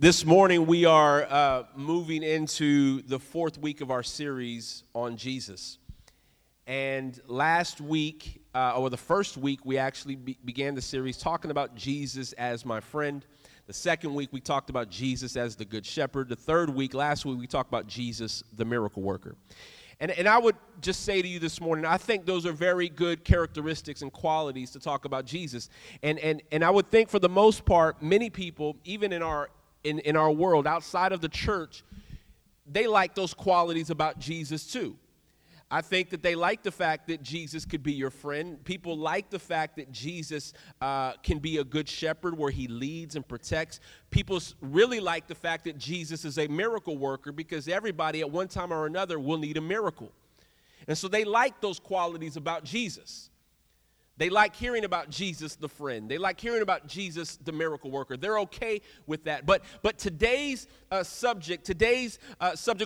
This morning we are moving into the fourth week of our series on Jesus. And last week, or the first week, we actually began the series talking about Jesus as my friend. The second week, we talked about Jesus as the good shepherd. The third week, last week, we talked about Jesus, the miracle worker. And I would just say to you this morning, I think those are very good characteristics and qualities to talk about Jesus. And I would think for the most part, many people, even in our world, outside of the church, they like those qualities about Jesus too. I think that they like the fact that Jesus could be your friend. People like the fact that Jesus can be a good shepherd where he leads and protects. People really like the fact that Jesus is a miracle worker because everybody at one time or another will need a miracle. And so they like those qualities about Jesus. They like hearing about Jesus, the friend. They like hearing about Jesus, the miracle worker. They're okay with that. But today's subject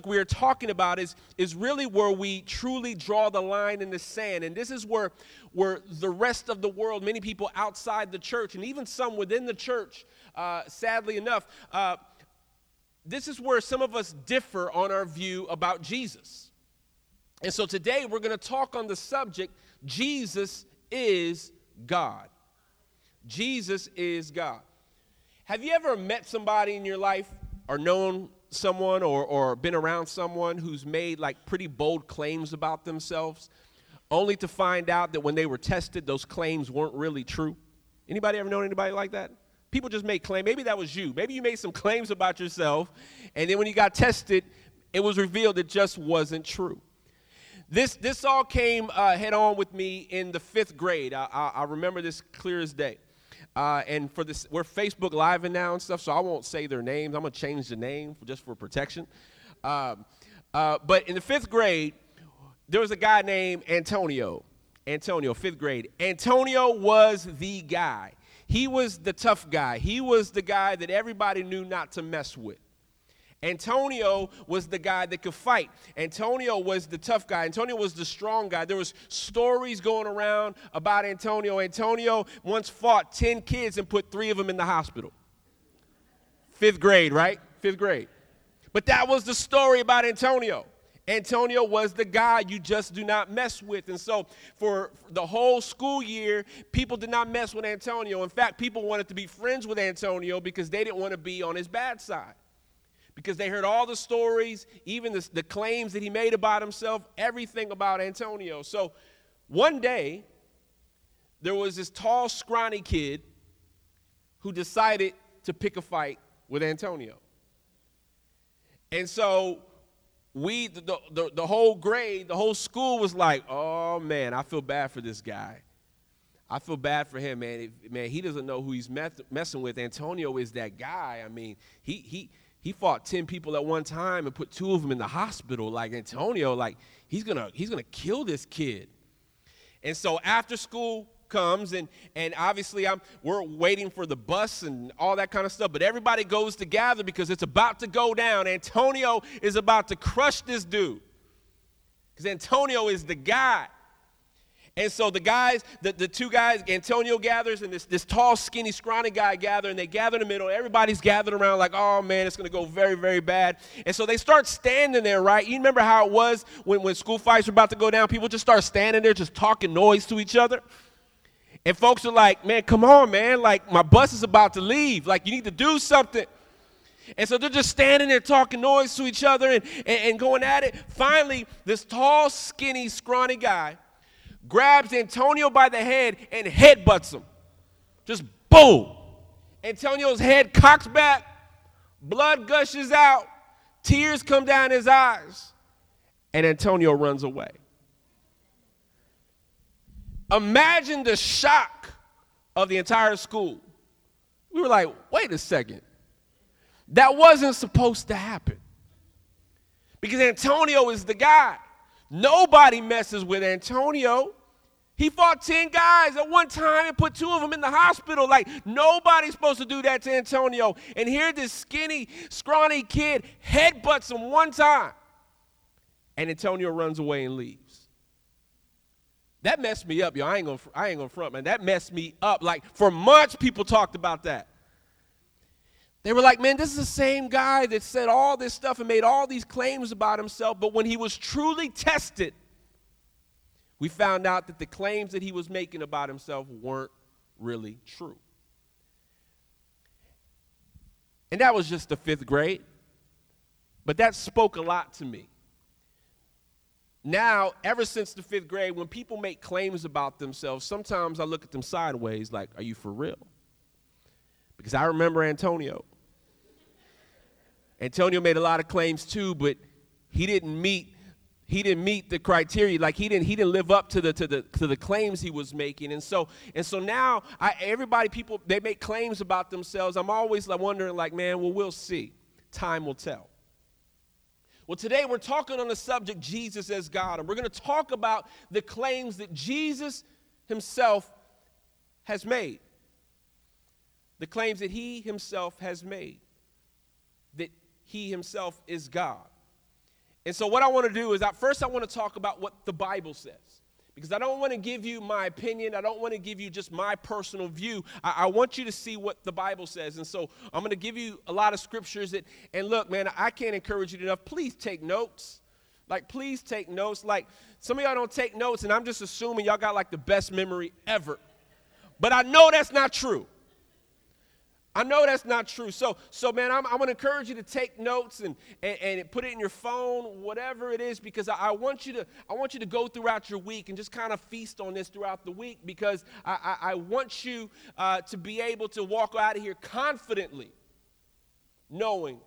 we are talking about is really where we truly draw the line in the sand. And this is where the rest of the world, many people outside the church, and even some within the church, sadly enough, this is where some of us differ on our view about Jesus. And so today we're going to talk on the subject, Jesus is God. Jesus is God. Have you ever met somebody in your life or known someone or been around someone who's made like pretty bold claims about themselves only to find out that when they were tested, those claims weren't really true? Anybody ever known anybody like that? People just made claims. Maybe that was you. Maybe you made some claims about yourself, and then when you got tested, it was revealed it just wasn't true. This all came head on with me in the fifth grade. I remember this clear as day. And for this, we're Facebook Live and now and stuff, so I won't say their names. I'm going to change the name just for protection. But in the fifth grade, there was a guy named Antonio. Antonio, fifth grade. Antonio was the guy. He was the tough guy. He was the guy that everybody knew not to mess with. Antonio was the guy that could fight. Antonio was the tough guy. Antonio was the strong guy. There was stories going around about Antonio. Antonio once fought 10 kids and put 3 of them in the hospital. Fifth grade, right? Fifth grade. But that was the story about Antonio. Antonio was the guy you just do not mess with. And so for the whole school year, people did not mess with Antonio. In fact, people wanted to be friends with Antonio because they didn't want to be on his bad side. Because they heard all the stories, even the claims that he made about himself, everything about Antonio. So one day, there was this tall, scrawny kid who decided to pick a fight with Antonio. And so we, the whole grade, the whole school was like, oh, man, I feel bad for this guy. I feel bad for him, man. He doesn't know who he's messing with. Antonio is that guy. I mean, He fought 10 people at one time and put 2 of them in the hospital. Like Antonio, like he's gonna kill this kid. And so after school comes, and obviously we're waiting for the bus and all that kind of stuff. But everybody goes to gather because it's about to go down. Antonio is about to crush this dude because Antonio is the guy. And so the guys, the 2 guys, Antonio gathers and this tall, skinny, scrawny guy gather, and they gather in the middle. Everybody's gathered around like, oh, man, it's going to go very, very bad. And so they start standing there, right? You remember how it was when school fights were about to go down? People just start standing there just talking noise to each other. And folks are like, man, come on, man. Like, my bus is about to leave. Like, you need to do something. And so they're just standing there talking noise to each other and going at it. Finally, this tall, skinny, scrawny guy grabs Antonio by the head and headbutts him. Just boom. Antonio's head cocks back. Blood gushes out. Tears come down his eyes. And Antonio runs away. Imagine the shock of the entire school. We were like, wait a second. That wasn't supposed to happen. Because Antonio is the guy. Nobody messes with Antonio. He fought 10 guys at one time and put 2 of them in the hospital. Like, nobody's supposed to do that to Antonio. And here this skinny, scrawny kid headbutts him one time. And Antonio runs away and leaves. That messed me up, yo. I ain't gonna front, man. That messed me up. Like, for months, people talked about that. They were like, man, this is the same guy that said all this stuff and made all these claims about himself, but when he was truly tested, we found out that the claims that he was making about himself weren't really true. And that was just the fifth grade, but that spoke a lot to me. Now, ever since the fifth grade, when people make claims about themselves, sometimes I look at them sideways like, are you for real? Because I remember Antonio. Antonio made a lot of claims too, but he didn't meet the criteria. Like he didn't live up to the claims he was making. And so now people make claims about themselves. I'm always wondering like, man, well, we'll see. Time will tell. Well, today we're talking on the subject Jesus as God, and we're going to talk about the claims that Jesus himself has made. The claims that he himself has made, that he himself is God. And so what I want to do is I want to talk about what the Bible says, because I don't want to give you my opinion. I don't want to give you just my personal view. I want you to see what the Bible says. And so I'm going to give you a lot of scriptures and look, man, I can't encourage you enough. Please take notes. Please take notes. Some of y'all don't take notes, and I'm just assuming y'all got the best memory ever. But I know that's not true. So man, I'm going to encourage you to take notes and put it in your phone, whatever it is, because I want you to go throughout your week and just kind of feast on this throughout the week, because I want you to be able to walk out of here confidently knowing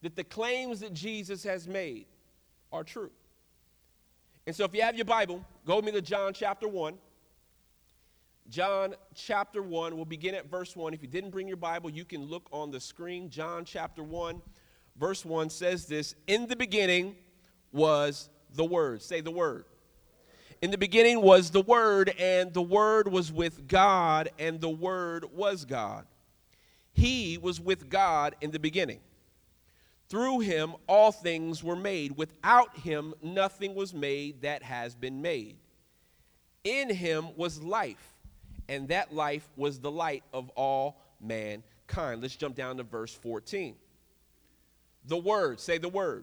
that the claims that Jesus has made are true. And so if you have your Bible, go with me to John chapter 1. John chapter 1, we'll begin at verse 1. If you didn't bring your Bible, you can look on the screen. John chapter 1, verse 1 says this: in the beginning was the Word. Say the Word. In the beginning was the Word, and the Word was with God, and the Word was God. He was with God in the beginning. Through him all things were made. Without him nothing was made that has been made. In him was life, and that life was the light of all mankind. Let's jump down to verse 14. The Word, say the Word.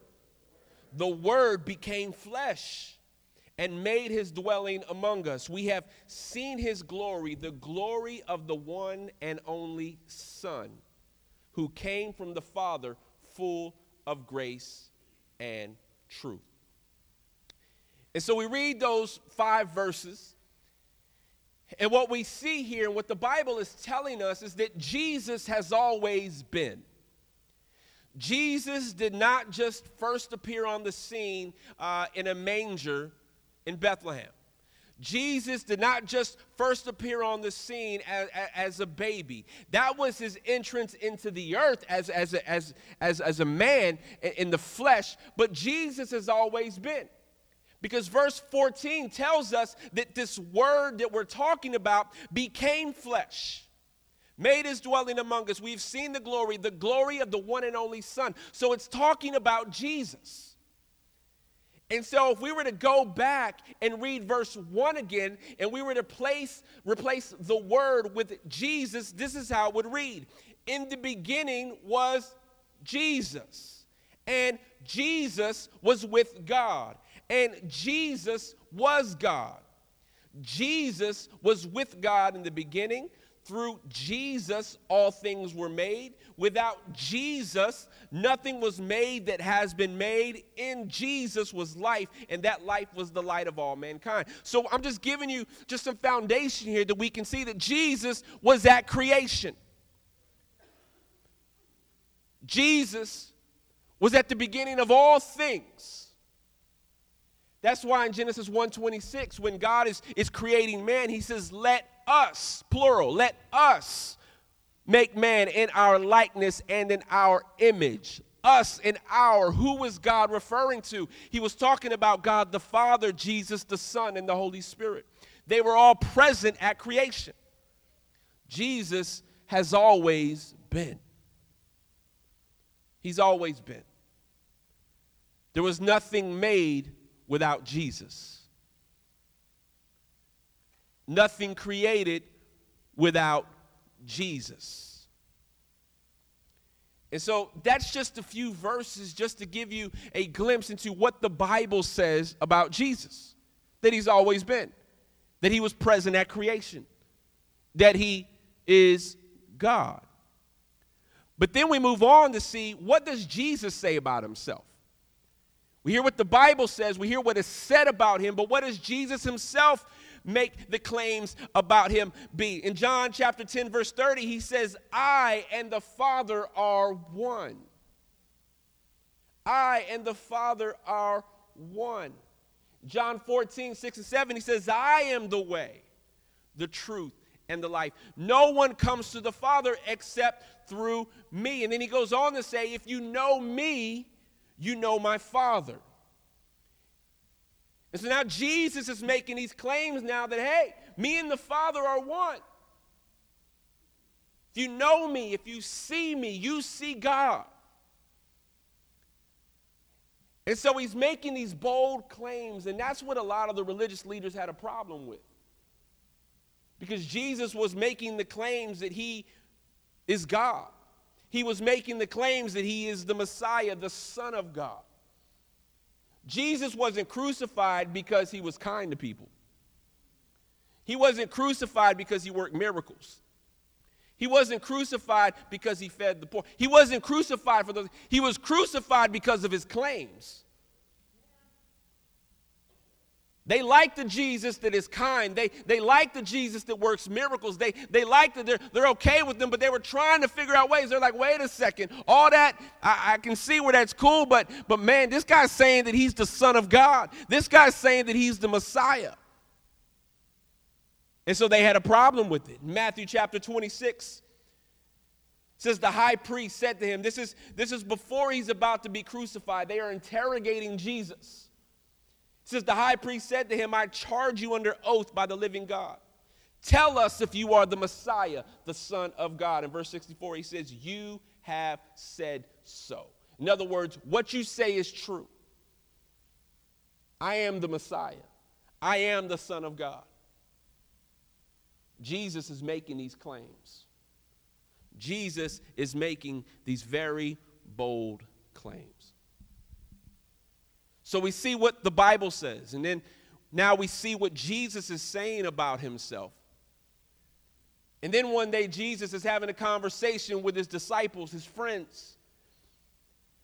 The Word became flesh and made his dwelling among us. We have seen his glory, the glory of the one and only Son, who came from the Father, full of grace and truth. And so we read those 5 verses. And what we see here and what the Bible is telling us is that Jesus has always been. Jesus did not just first appear on the scene in a manger in Bethlehem. Jesus did not just first appear on the scene as a baby. That was his entrance into the earth as a man in the flesh. But Jesus has always been. Because verse 14 tells us that this Word that we're talking about became flesh, made his dwelling among us. We've seen the glory of the one and only Son. So it's talking about Jesus. And so if we were to go back and read verse 1 again, and we were to replace the Word with Jesus, this is how it would read. In the beginning was Jesus, and Jesus was with God. And Jesus was God. Jesus was with God in the beginning. Through Jesus, all things were made. Without Jesus, nothing was made that has been made. In Jesus was life, and that life was the light of all mankind. So I'm just giving you just some foundation here that we can see that Jesus was at creation. Jesus was at the beginning of all things. That's why in Genesis 1:26, when God is creating man, he says, let us, plural, let us make man in our likeness and in our image. Us and our, who was God referring to? He was talking about God the Father, Jesus the Son, and the Holy Spirit. They were all present at creation. Jesus has always been. He's always been. There was nothing made without Jesus. Nothing created without Jesus. And so that's just a few verses just to give you a glimpse into what the Bible says about Jesus, that he's always been, that he was present at creation, that he is God. But then we move on to see, what does Jesus say about himself? We hear what the Bible says, we hear what is said about him, but what does Jesus himself make the claims about him be? In John chapter 10, verse 30, he says, I and the Father are one. I and the Father are one. John 14, 6 and 7, he says, I am the way, the truth, and the life. No one comes to the Father except through me. And then he goes on to say, if you know me, you know my Father. And so now Jesus is making these claims now that, hey, me and the Father are one. If you know me, if you see me, you see God. And so he's making these bold claims, and that's what a lot of the religious leaders had a problem with. Because Jesus was making the claims that he is God. He was making the claims that he is the Messiah, the Son of God. Jesus wasn't crucified because he was kind to people. He wasn't crucified because he worked miracles. He wasn't crucified because he fed the poor. He wasn't crucified for those. He was crucified because of his claims. They like the Jesus that is kind. They like the Jesus that works miracles. They like that they're okay with them, but they were trying to figure out ways. They're like, wait a second. All that, I can see where that's cool, but man, this guy's saying that he's the Son of God. This guy's saying that he's the Messiah. And so they had a problem with it. Matthew chapter 26 says, the high priest said to him, this is before he's about to be crucified. They are interrogating Jesus. It says, the high priest said to him, I charge you under oath by the living God. Tell us if you are the Messiah, the Son of God. In verse 64, he says, you have said so. In other words, what you say is true. I am the Messiah. I am the Son of God. Jesus is making these claims. Jesus is making these very bold claims. So we see what the Bible says, and then now we see what Jesus is saying about himself. And then one day Jesus is having a conversation with his disciples, his friends.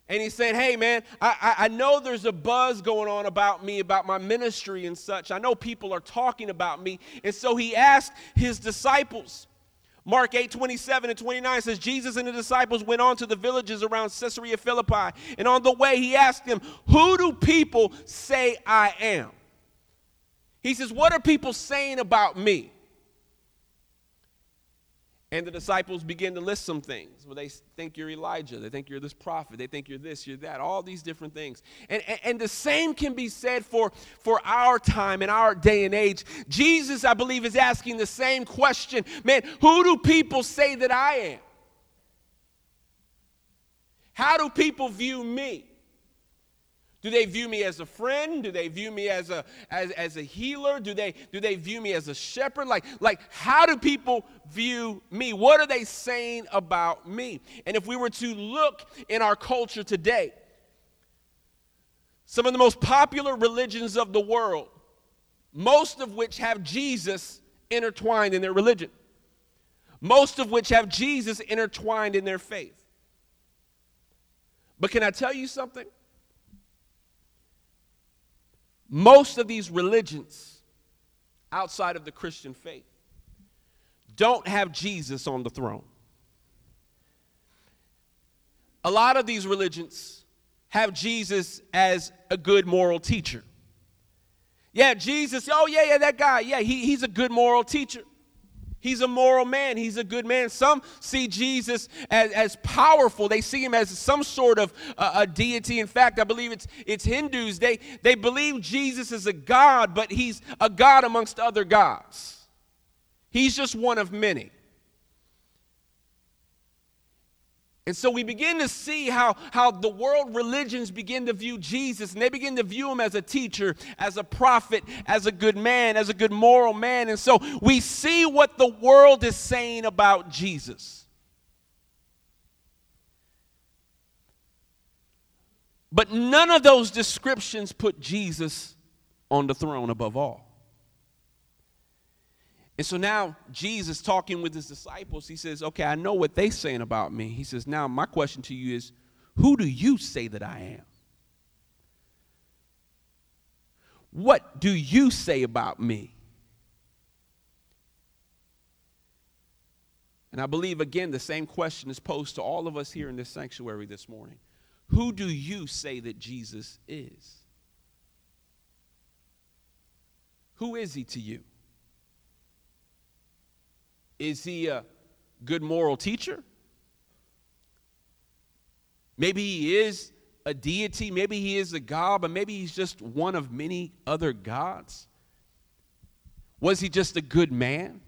And he said, hey, man, I know there's a buzz going on about me, about my ministry and such. I know people are talking about me. And so he asked his disciples. Mark 8, 27 and 29 says, Jesus and the disciples went on to the villages around Caesarea Philippi. And on the way, he asked them, who do people say I am? He says, what are people saying about me? And the disciples begin to list some things. Well, they think you're Elijah. They think you're this prophet. They think you're this, you're that, all these different things. And the same can be said for our time and our day and age. Jesus, I believe, is asking the same question. Man, who do people say that I am? How do people view me? Do they view me as a friend? Do they view me as a healer? Do they view me as a shepherd? Like how do people view me? What are they saying about me? And if we were to look in our culture today, some of the most popular religions of the world, most of which have Jesus intertwined in their religion, most of which have Jesus intertwined in their faith. But can I tell you something? Most of these religions outside of the Christian faith don't have Jesus on the throne. A lot of these religions have Jesus as a good moral teacher. Yeah, Jesus, that guy, he's a good moral teacher. He's a moral man. He's a good man. Some see Jesus as powerful. They see him as some sort of a deity. In fact, I believe it's Hindus. They believe Jesus is a god, but he's a god amongst other gods. He's just one of many. And so we begin to see how the world religions begin to view Jesus, and they begin to view him as a teacher, as a prophet, as a good man, as a good moral man. And so we see what the world is saying about Jesus. But none of those descriptions put Jesus on the throne above all. And so now Jesus, talking with his disciples, he says, okay, I know what they're saying about me. He says, now my question to you is, who do you say that I am? What do you say about me? And I believe, again, the same question is posed to all of us here in this sanctuary this morning. Who do you say that Jesus is? Who is he to you? Is he a good moral teacher? Maybe he is a deity. Maybe he is a god, but maybe he's just one of many other gods. Was he just a good man?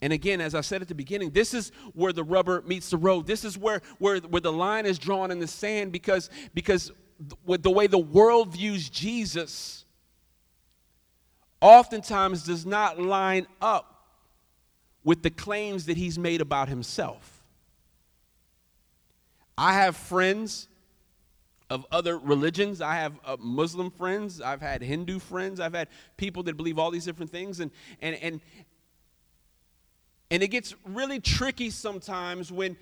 And again, as I said at the beginning, this is where the rubber meets the road. This is where the line is drawn in the sand, because with the way the world views Jesus oftentimes does not line up with the claims that he's made about himself. I have friends of other religions. I have Muslim friends. I've had Hindu friends. I've had people that believe all these different things, and it gets really tricky sometimes when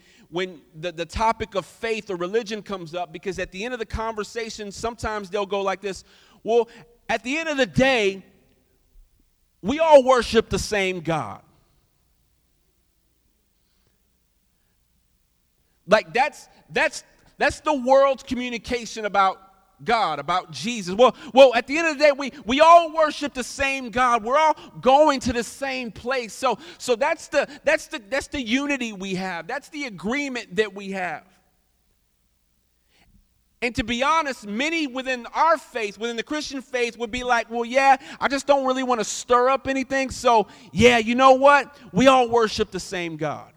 the topic of faith or religion comes up, because at the end of the conversation, sometimes they'll go like this. Well, at the end of the day, we all worship the same God. Like that's the world's communication about God, about Jesus. Well, at the end of the day, we all worship the same God. We're all going to the same place. So that's the unity we have. That's the agreement that we have. And to be honest, many within our faith, within the Christian faith, would be like, well, yeah, I just don't really want to stir up anything. So, yeah, you know what? We all worship the same God.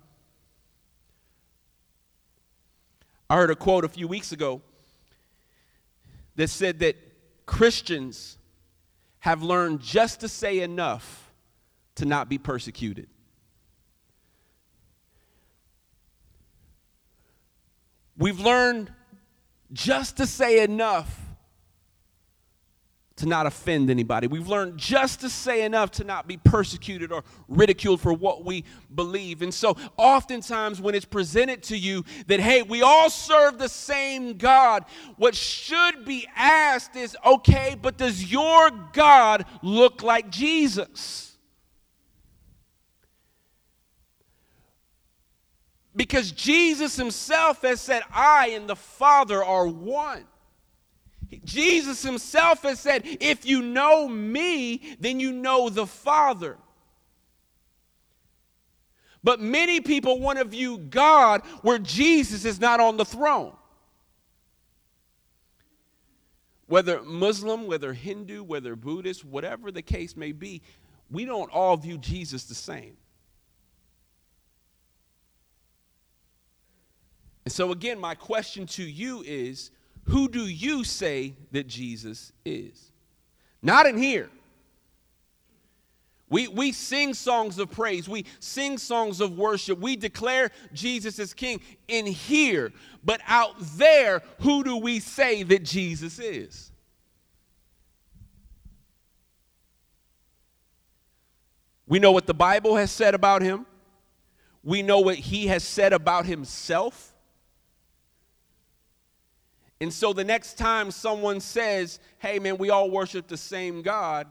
I heard a quote a few weeks ago that said that Christians have learned just to say enough to not be persecuted. We've learned just to say enough to not offend anybody. We've learned just to say enough to not be persecuted or ridiculed for what we believe. And so oftentimes when it's presented to you that, hey, we all serve the same God, what should be asked is, okay, but does your God look like Jesus? Because Jesus himself has said, I and the Father are one. Jesus himself has said, if you know me, then you know the Father. But many people want to view God where Jesus is not on the throne. Whether Muslim, whether Hindu, whether Buddhist, whatever the case may be, we don't all view Jesus the same. And so again, my question to you is, who do you say that Jesus is? Not in here. We sing songs of praise. We sing songs of worship. We declare Jesus as King in here. But out there, who do we say that Jesus is? We know what the Bible has said about him. We know what he has said about himself. And so the next time someone says, hey, man, we all worship the same God,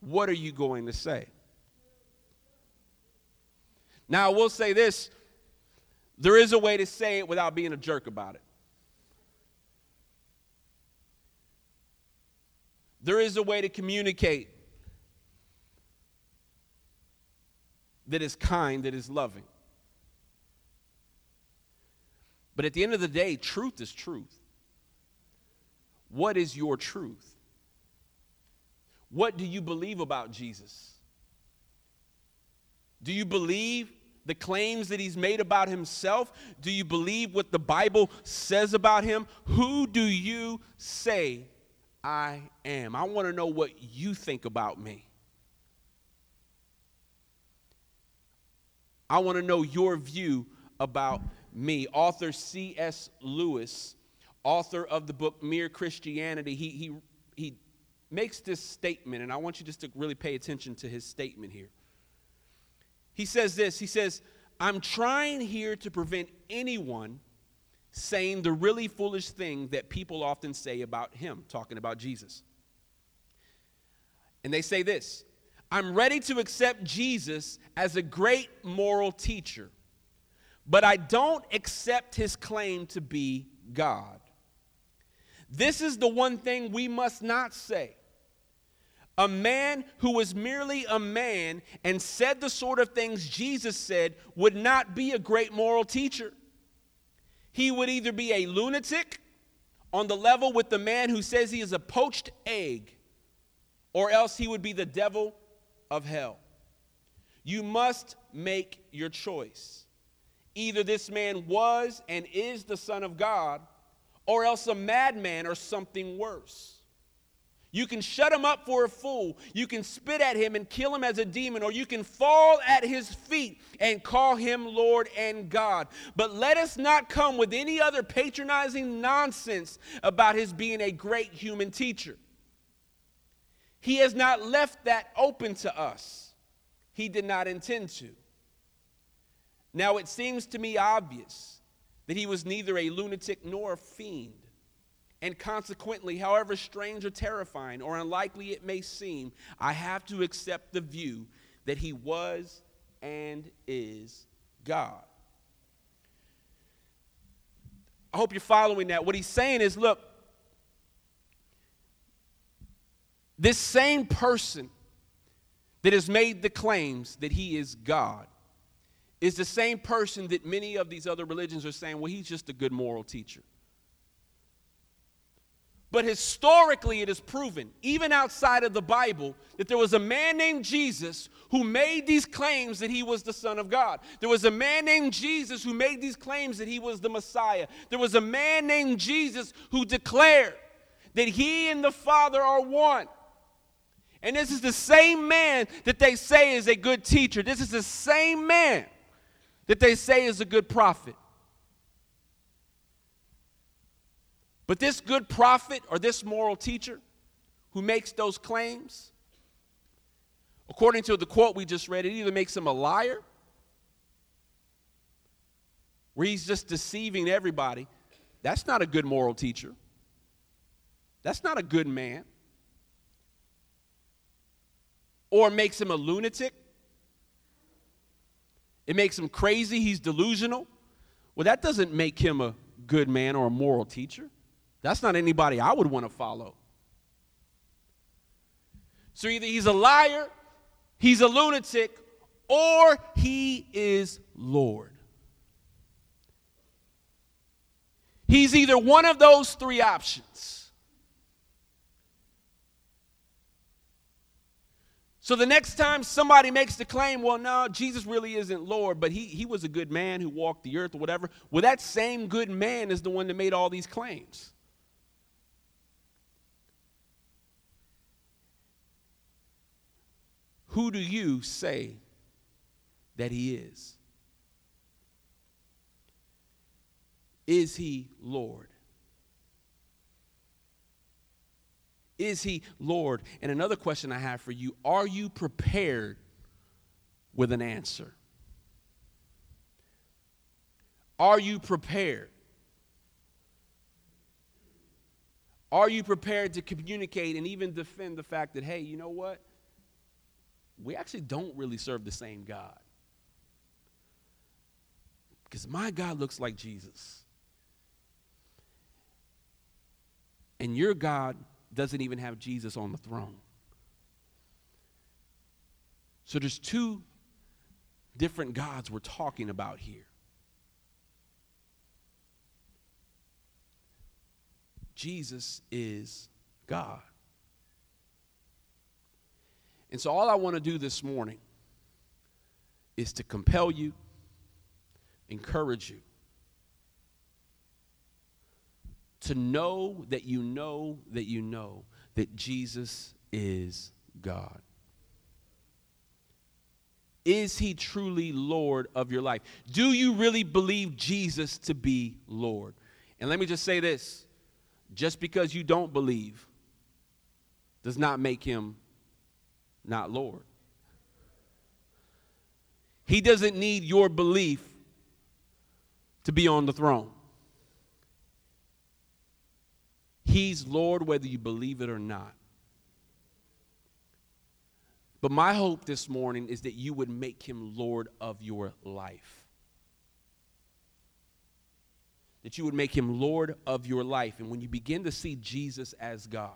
what are you going to say? Now, I will say this. There is a way to say it without being a jerk about it. There is a way to communicate that is kind, that is loving. But at the end of the day, truth is truth. What is your truth? What do you believe about Jesus? Do you believe the claims that he's made about himself? Do you believe what the Bible says about him? Who do you say I am? I want to know what you think about me. I want to know your view about me. Author C.S. Lewis author of the book Mere Christianity, he makes this statement, and I want you just to really pay attention to his statement here. He says this, he says, I'm trying here to prevent anyone saying the really foolish thing that people often say about him, talking about Jesus. And they say this, I'm ready to accept Jesus as a great moral teacher, but I don't accept his claim to be God. This is the one thing we must not say. A man who was merely a man and said the sort of things Jesus said would not be a great moral teacher. He would either be a lunatic on the level with the man who says he is a poached egg, or else he would be the devil of hell. You must make your choice. Either this man was and is the Son of God, or else a madman or something worse. You can shut him up for a fool. You can spit at him and kill him as a demon, or you can fall at his feet and call him Lord and God. But let us not come with any other patronizing nonsense about his being a great human teacher. He has not left that open to us. He did not intend to. Now it seems to me obvious that he was neither a lunatic nor a fiend. And consequently, however strange or terrifying or unlikely it may seem, I have to accept the view that he was and is God. I hope you're following that. What he's saying is, look, this same person that has made the claims that he is God is the same person that many of these other religions are saying, well, he's just a good moral teacher. But historically, it is proven, even outside of the Bible, that there was a man named Jesus who made these claims that he was the Son of God. There was a man named Jesus who made these claims that he was the Messiah. There was a man named Jesus who declared that he and the Father are one. And this is the same man that they say is a good teacher. This is the same man that they say is a good prophet. But this good prophet or this moral teacher who makes those claims, according to the quote we just read, it either makes him a liar, where he's just deceiving everybody. That's not a good moral teacher. That's not a good man. Or makes him a lunatic. It makes him crazy. He's delusional. Well, that doesn't make him a good man or a moral teacher. That's not anybody I would want to follow. So either he's a liar, he's a lunatic, or he is Lord. He's either one of those three options. So the next time somebody makes the claim, well, no, Jesus really isn't Lord, but he was a good man who walked the earth or whatever. Well, that same good man is the one that made all these claims. Who do you say that he is? Is he Lord? Is he Lord? And another question I have for you, are you prepared with an answer? Are you prepared? Are you prepared to communicate and even defend the fact that, hey, you know what? We actually don't really serve the same God. Because my God looks like Jesus. And your God doesn't even have Jesus on the throne. So there's two different gods we're talking about here. Jesus is God. And so all I want to do this morning is to compel you, encourage you, to know that you know that you know that Jesus is God. Is he truly Lord of your life? Do you really believe Jesus to be Lord? And let me just say this. Just because you don't believe does not make him not Lord. He doesn't need your belief to be on the throne. He's Lord whether you believe it or not. But my hope this morning is that you would make him Lord of your life. That you would make him Lord of your life. And when you begin to see Jesus as God,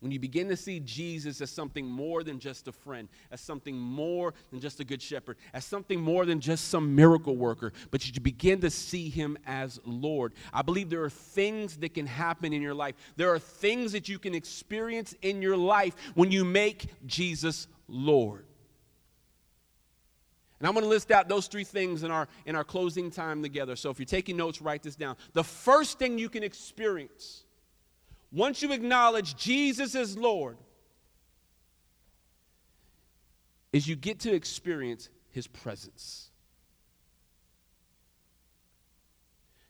when you begin to see Jesus as something more than just a friend, as something more than just a good shepherd, as something more than just some miracle worker, but you begin to see him as Lord, I believe there are things that can happen in your life. There are things that you can experience in your life when you make Jesus Lord. And I'm going to list out those three things in our closing time together. So if you're taking notes, write this down. The first thing you can experience once you acknowledge Jesus as Lord is you get to experience his presence.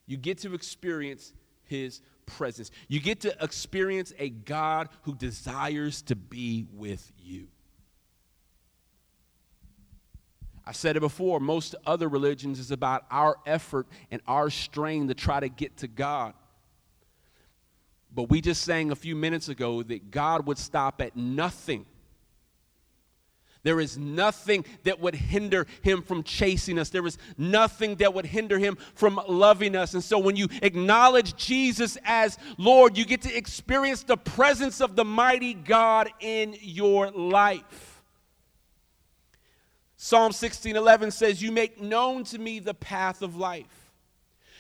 You get to experience his presence. You get to experience a God who desires to be with you. I said it before, most other religions is about our effort and our strain to try to get to God. But we just sang a few minutes ago that God would stop at nothing. There is nothing that would hinder him from chasing us. There is nothing that would hinder him from loving us. And so when you acknowledge Jesus as Lord, you get to experience the presence of the mighty God in your life. Psalm 16:11 says, "You make known to me the path of life.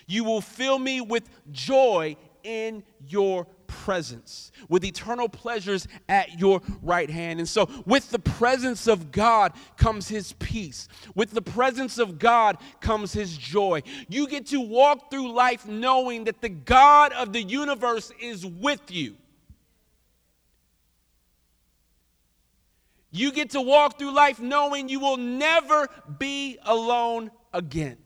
You will fill me with joy in your presence, with eternal pleasures at your right hand." And so with the presence of God comes his peace. With the presence of God comes his joy. You get to walk through life knowing that the God of the universe is with you. You get to walk through life knowing you will never be alone again.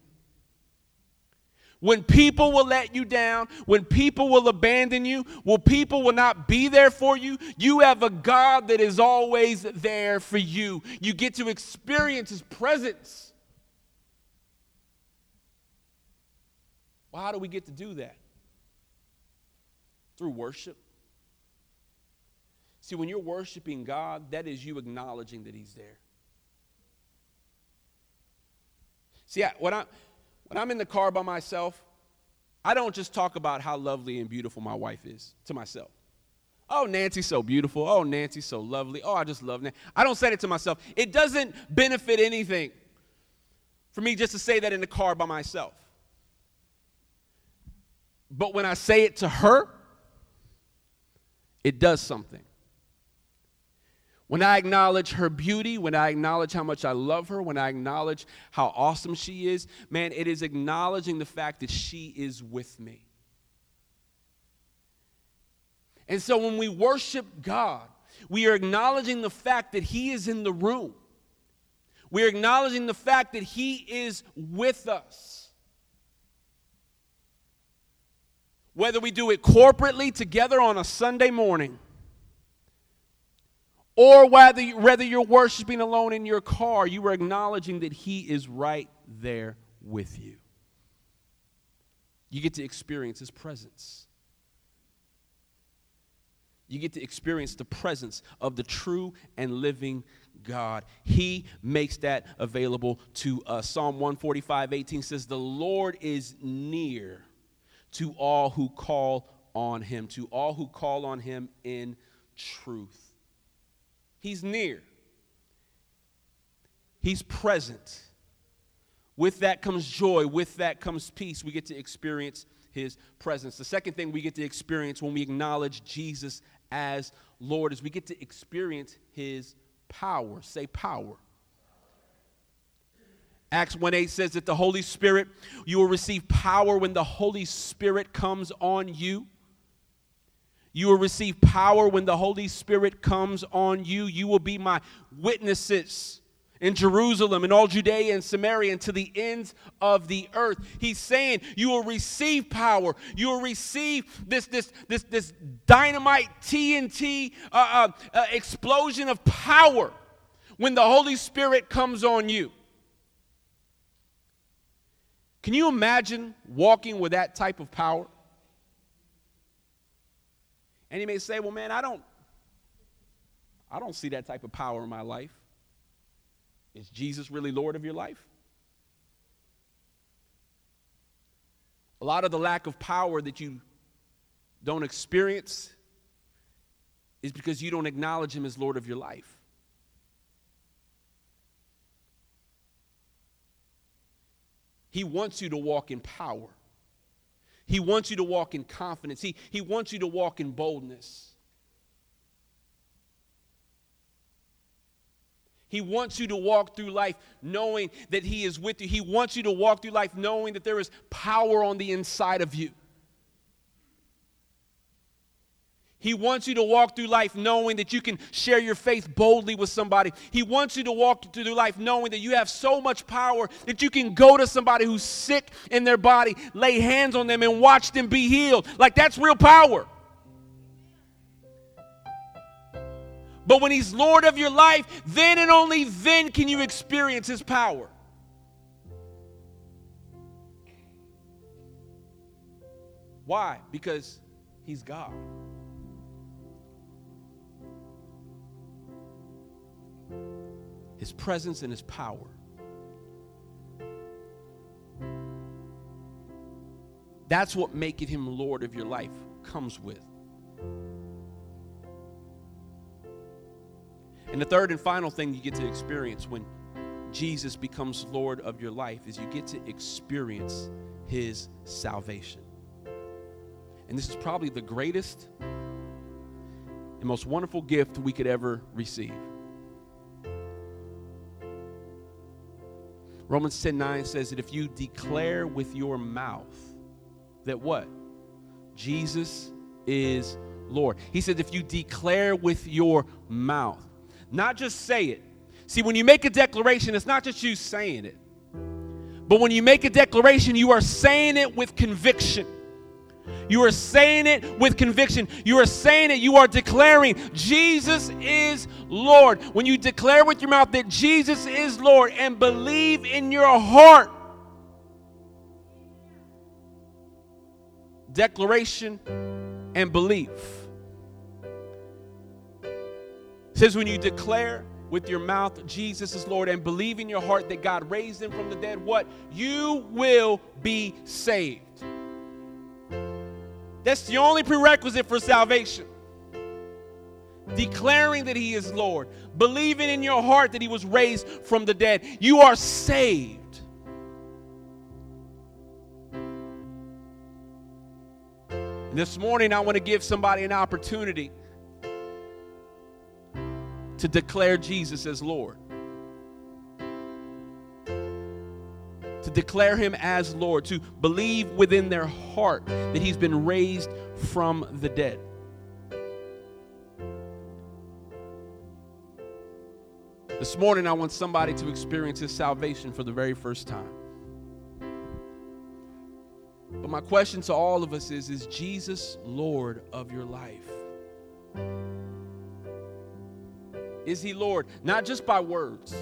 When people will let you down, when people will abandon you, when people will not be there for you, you have a God that is always there for you. You get to experience his presence. Well, how do we get to do that? Through worship. See, when you're worshiping God, that is you acknowledging that he's there. See, when I'm in the car by myself, I don't just talk about how lovely and beautiful my wife is to myself. Oh, Nancy's so beautiful. Oh, Nancy's so lovely. Oh, I just love Nancy. I don't say that to myself. It doesn't benefit anything for me just to say that in the car by myself. But when I say it to her, it does something. When I acknowledge her beauty, when I acknowledge how much I love her, when I acknowledge how awesome she is, man, it is acknowledging the fact that she is with me. And so when we worship God, we are acknowledging the fact that he is in the room. We are acknowledging the fact that he is with us. Whether we do it corporately together on a Sunday morning, or whether you're worshiping alone in your car, you are acknowledging that he is right there with you. You get to experience his presence. You get to experience the presence of the true and living God. He makes that available to us. Psalm 145:18 says, "The Lord is near to all who call on him, to all who call on him in truth." He's near. He's present. With that comes joy. With that comes peace. We get to experience his presence. The second thing we get to experience when we acknowledge Jesus as Lord is we get to experience his power. Say power. Acts 1:8 says that the Holy Spirit, you will receive power when the Holy Spirit comes on you. You will receive power when the Holy Spirit comes on you. You will be my witnesses. in Jerusalem, in all Judea and Samaria, and to the ends of the earth. He's saying you will receive power. You will receive this dynamite TNT explosion of power when the Holy Spirit comes on you. Can you imagine walking with that type of power? And you may say, well, man, I don't see that type of power in my life. Is Jesus really Lord of your life? A lot of the lack of power that you don't experience is because you don't acknowledge him as Lord of your life. He wants you to walk in power. He wants you to walk in confidence. He wants you to walk in boldness. He wants you to walk through life knowing that he is with you. He wants you to walk through life knowing that there is power on the inside of you. He wants you to walk through life knowing that you can share your faith boldly with somebody. He wants you to walk through life knowing that you have so much power that you can go to somebody who's sick in their body, lay hands on them, and watch them be healed. Like, that's real power. But when he's Lord of your life, then and only then can you experience his power. Why? Because he's God. His presence and his power. That's what making him Lord of your life comes with. And the third and final thing you get to experience when Jesus becomes Lord of your life is you get to experience his salvation. And this is probably the greatest and most wonderful gift we could ever receive. Romans 10:9 says that if you declare with your mouth that what? Jesus is Lord. He said if you declare with your mouth, not just say it. See, when you make a declaration, it's not just you saying it. But when you make a declaration, you are saying it with conviction. You are saying it with conviction. You are saying it. You are declaring Jesus is Lord. When you declare with your mouth that Jesus is Lord and believe in your heart, declaration and belief. It says when you declare with your mouth Jesus is Lord and believe in your heart that God raised him from the dead, what? You will be saved. That's the only prerequisite for salvation. Declaring that he is Lord. Believing in your heart that he was raised from the dead. You are saved. And this morning I want to give somebody an opportunity to declare Jesus as Lord. To declare him as Lord, to believe within their heart that he's been raised from the dead. This morning, I want somebody to experience his salvation for the very first time. But my question to all of us is Jesus Lord of your life? Is he Lord? Not just by words.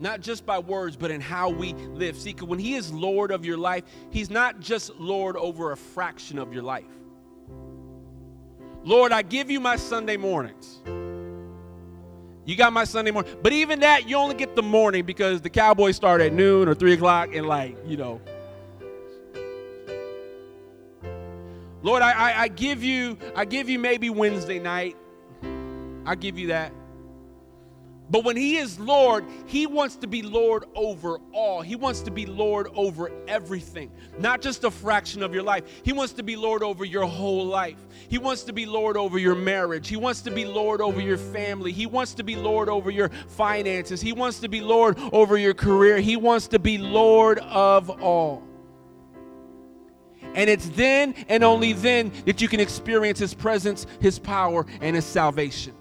Not just by words, but in how we live. See, when he is Lord of your life, he's not just Lord over a fraction of your life. Lord, I give you my Sunday mornings. You got my Sunday morning. But even that, you only get the morning because the Cowboys start at noon or 3 o'clock and Lord, I give you maybe Wednesday night. I give you that. But when he is Lord, he wants to be Lord over all. He wants to be Lord over everything, not just a fraction of your life. He wants to be Lord over your whole life. He wants to be Lord over your marriage. He wants to be Lord over your family. He wants to be Lord over your finances. He wants to be Lord over your career. He wants to be Lord of all. And it's then and only then that you can experience his presence, his power, and his salvation.